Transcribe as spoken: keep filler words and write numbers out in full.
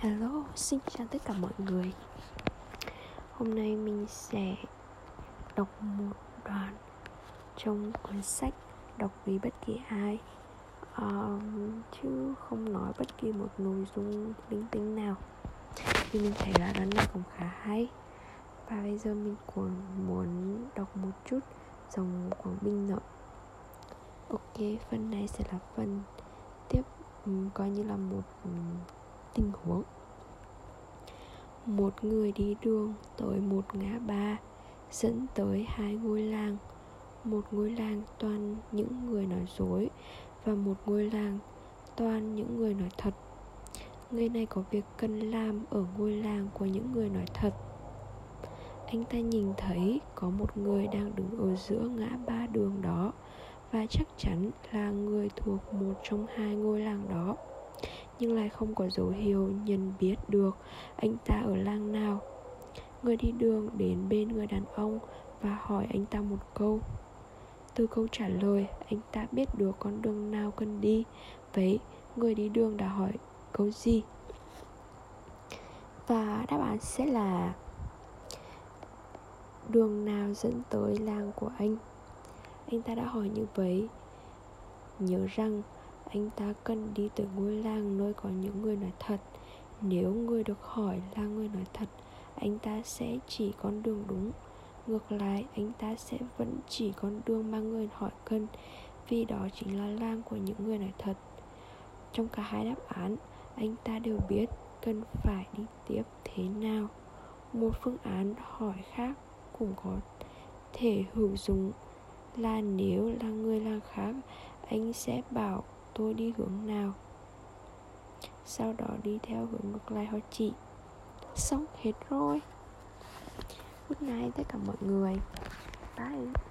Hello, xin chào tất cả mọi người. Hôm nay mình sẽ đọc một đoạn trong cuốn sách Đọc Vì Bất Kỳ Ai, um, chứ không nói bất kỳ một nội dung linh tinh nào. Thì mình thấy là đoạn này cũng khá hay, và bây giờ mình cũng muốn đọc một chút dòng Quảng Bình nữa. Ok, phần này sẽ là phần tiếp, um, coi như là một um, tình huống. Một người đi đường tới một ngã ba dẫn tới hai ngôi làng. Một ngôi làng toàn những người nói dối và một ngôi làng toàn những người nói thật. Người này có việc cần làm ở ngôi làng của những người nói thật. Anh ta nhìn thấy có một người đang đứng ở giữa ngã ba đường đó, và chắc chắn là người thuộc một trong hai ngôi làng đó, nhưng lại không có dấu hiệu nhận biết được anh ta ở làng nào. Người đi đường đến bên người đàn ông và hỏi anh ta một câu. Từ câu trả lời, anh ta biết được con đường nào cần đi. Vậy người đi đường đã hỏi câu gì? Và đáp án sẽ là đường nào dẫn tới làng của anh. Anh ta đã hỏi như vậy. Nhớ rằng anh ta cần đi tới ngôi làng nơi có những người nói thật. Nếu người được hỏi là người nói thật, anh ta sẽ chỉ con đường đúng. Ngược lại, anh ta sẽ vẫn chỉ con đường mà người hỏi cần, vì đó chính là làng của những người nói thật. Trong cả hai đáp án, anh ta đều biết cần phải đi tiếp thế nào. Một phương án hỏi khác cũng có thể hữu dụng là nếu là người làng khác, anh sẽ bảo tôi đi hướng nào, sau đó đi theo hướng ngược lại họ chỉ. Xong hết rồi. Good night tất cả mọi người. Bye.